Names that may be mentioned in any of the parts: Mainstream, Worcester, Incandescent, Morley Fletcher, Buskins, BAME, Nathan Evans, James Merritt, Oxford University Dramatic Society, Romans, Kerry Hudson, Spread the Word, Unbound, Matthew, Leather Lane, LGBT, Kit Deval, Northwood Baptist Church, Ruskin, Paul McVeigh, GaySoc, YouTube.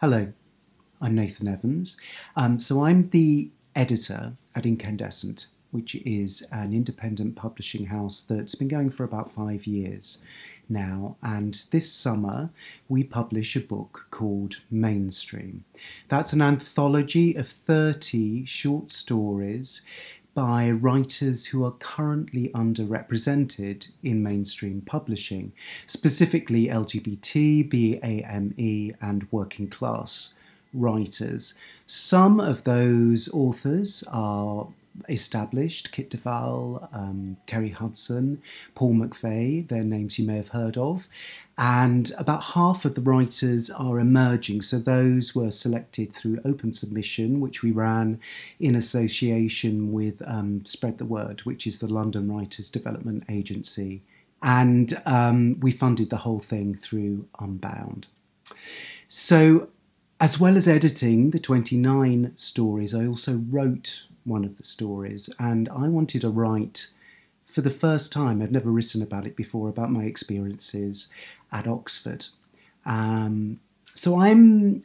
Hello, I'm Nathan Evans. So I'm the editor at Incandescent, which is an independent publishing house that's been going for about 5 years now. And this summer, we publish a book called Mainstream. That's an anthology of 30 short stories by writers who are currently underrepresented in mainstream publishing, specifically LGBT, BAME and working class writers. Some of those authors are established: Kit Deval, Kerry Hudson, Paul McVeigh, their names you may have heard of, and about half of the writers are emerging. So those were selected through open submission, which we ran in association with Spread the Word, which is the London Writers Development Agency, and we funded the whole thing through Unbound. So as well as editing the 29 stories, I also wrote one of the stories, and I wanted to write, for the first time, I've never written about it before, about my experiences at Oxford. So I'm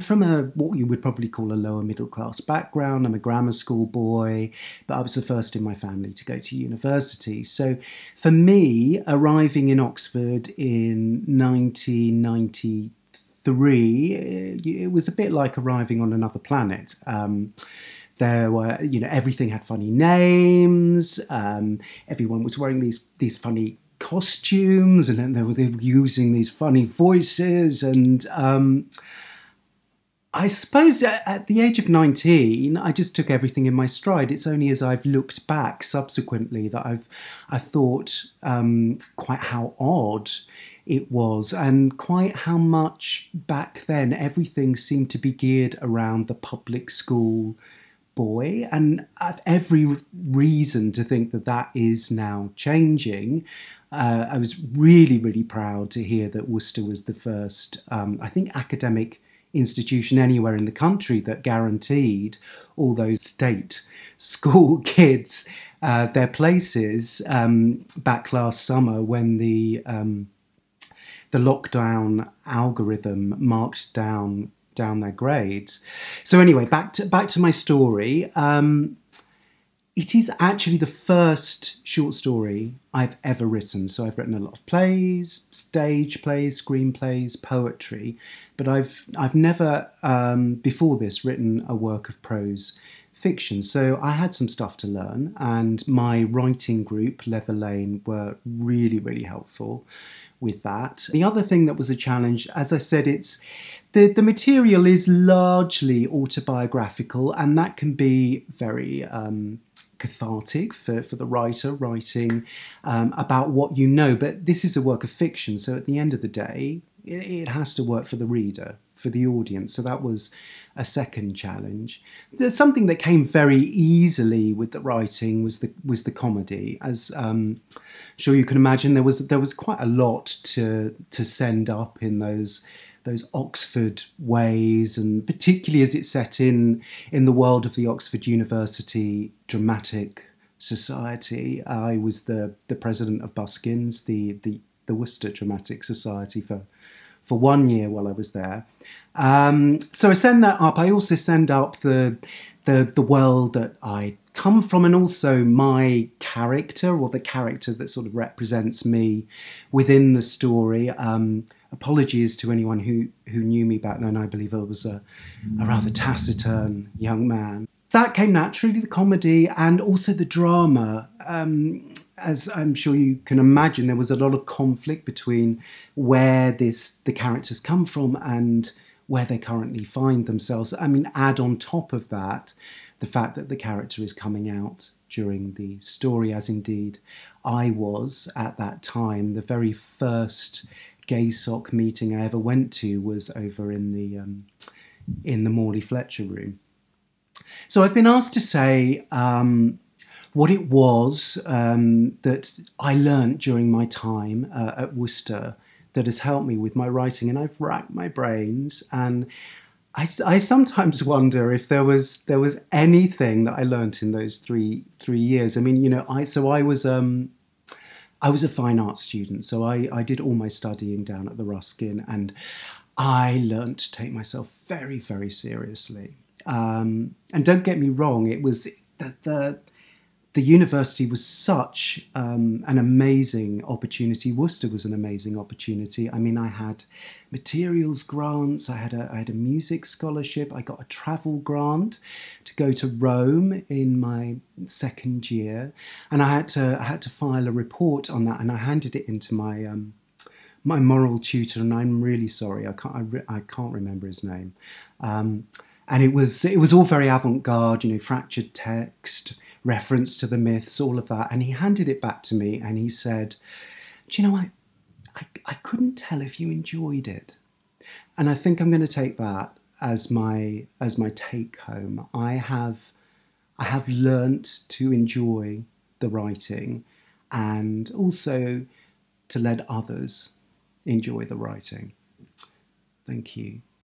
from what you would probably call a lower middle class background. I'm a grammar school boy, but I was the first in my family to go to university. So for me, arriving in Oxford in 1993, it was a bit like arriving on another planet. There were, everything had funny names. Everyone was wearing these funny costumes, and then they were using these funny voices. And I suppose at the age of 19, I just took everything in my stride. It's only as I've looked back subsequently that I thought quite how odd it was, and quite how much back then everything seemed to be geared around the public school boy, and I've every reason to think that is now changing. I was really, really proud to hear that Worcester was the first, I think, academic institution anywhere in the country that guaranteed all those state school kids their places back last summer when the lockdown algorithm marked down their grades. So anyway, back to my story. It is actually the first short story I've ever written. So I've written a lot of plays, stage plays, screenplays, poetry, but I've never before this written a work of prose fiction. So I had some stuff to learn, and my writing group, Leather Lane, were really, really helpful with that. The other thing that was a challenge, as I said, it's the material is largely autobiographical, and that can be very cathartic for the writer writing about what you know. But this is a work of fiction, so at the end of the day, it has to work for the reader, for the audience. So that was a second challenge. There's something that came very easily with the writing was the comedy. As I'm sure you can imagine, there was quite a lot to send up in those Oxford ways, and particularly as it's set in the world of the Oxford University Dramatic Society. I was the president of Buskins, the Worcester Dramatic Society for 1 year while I was there. So I send that up. I also send up the world that I come from, and also my character, or the character that sort of represents me within the story. Apologies to anyone who knew me back then. I believe I was a rather taciturn young man. That came naturally, the comedy and also the drama. As I'm sure you can imagine, there was a lot of conflict between where the characters come from and where they currently find themselves. I mean, add on top of that the fact that the character is coming out during the story, as indeed I was at that time. The very first GaySoc meeting I ever went to was over in the Morley Fletcher room. So I've been asked to say what it was that I learnt during my time at Worcester that has helped me with my writing, and I've racked my brains, and I sometimes wonder if there was anything that I learnt in those three years. I mean, I was a fine arts student, so I did all my studying down at the Ruskin, and I learned to take myself very, very seriously. And don't get me wrong, it was that the university was such an amazing opportunity. Worcester was an amazing opportunity. I mean, I had materials grants, I had a music scholarship, I got a travel grant to go to Rome in my second year, and I had to file a report on that, and I handed it into my my moral tutor, and I'm really sorry, I can't remember his name, and it was all very avant-garde, you know, fractured text, reference to the myths, all of that. And he handed it back to me and he said, do you know, I couldn't tell if you enjoyed it. And I think I'm going to take that as my take home. I have learnt to enjoy the writing and also to let others enjoy the writing. Thank you.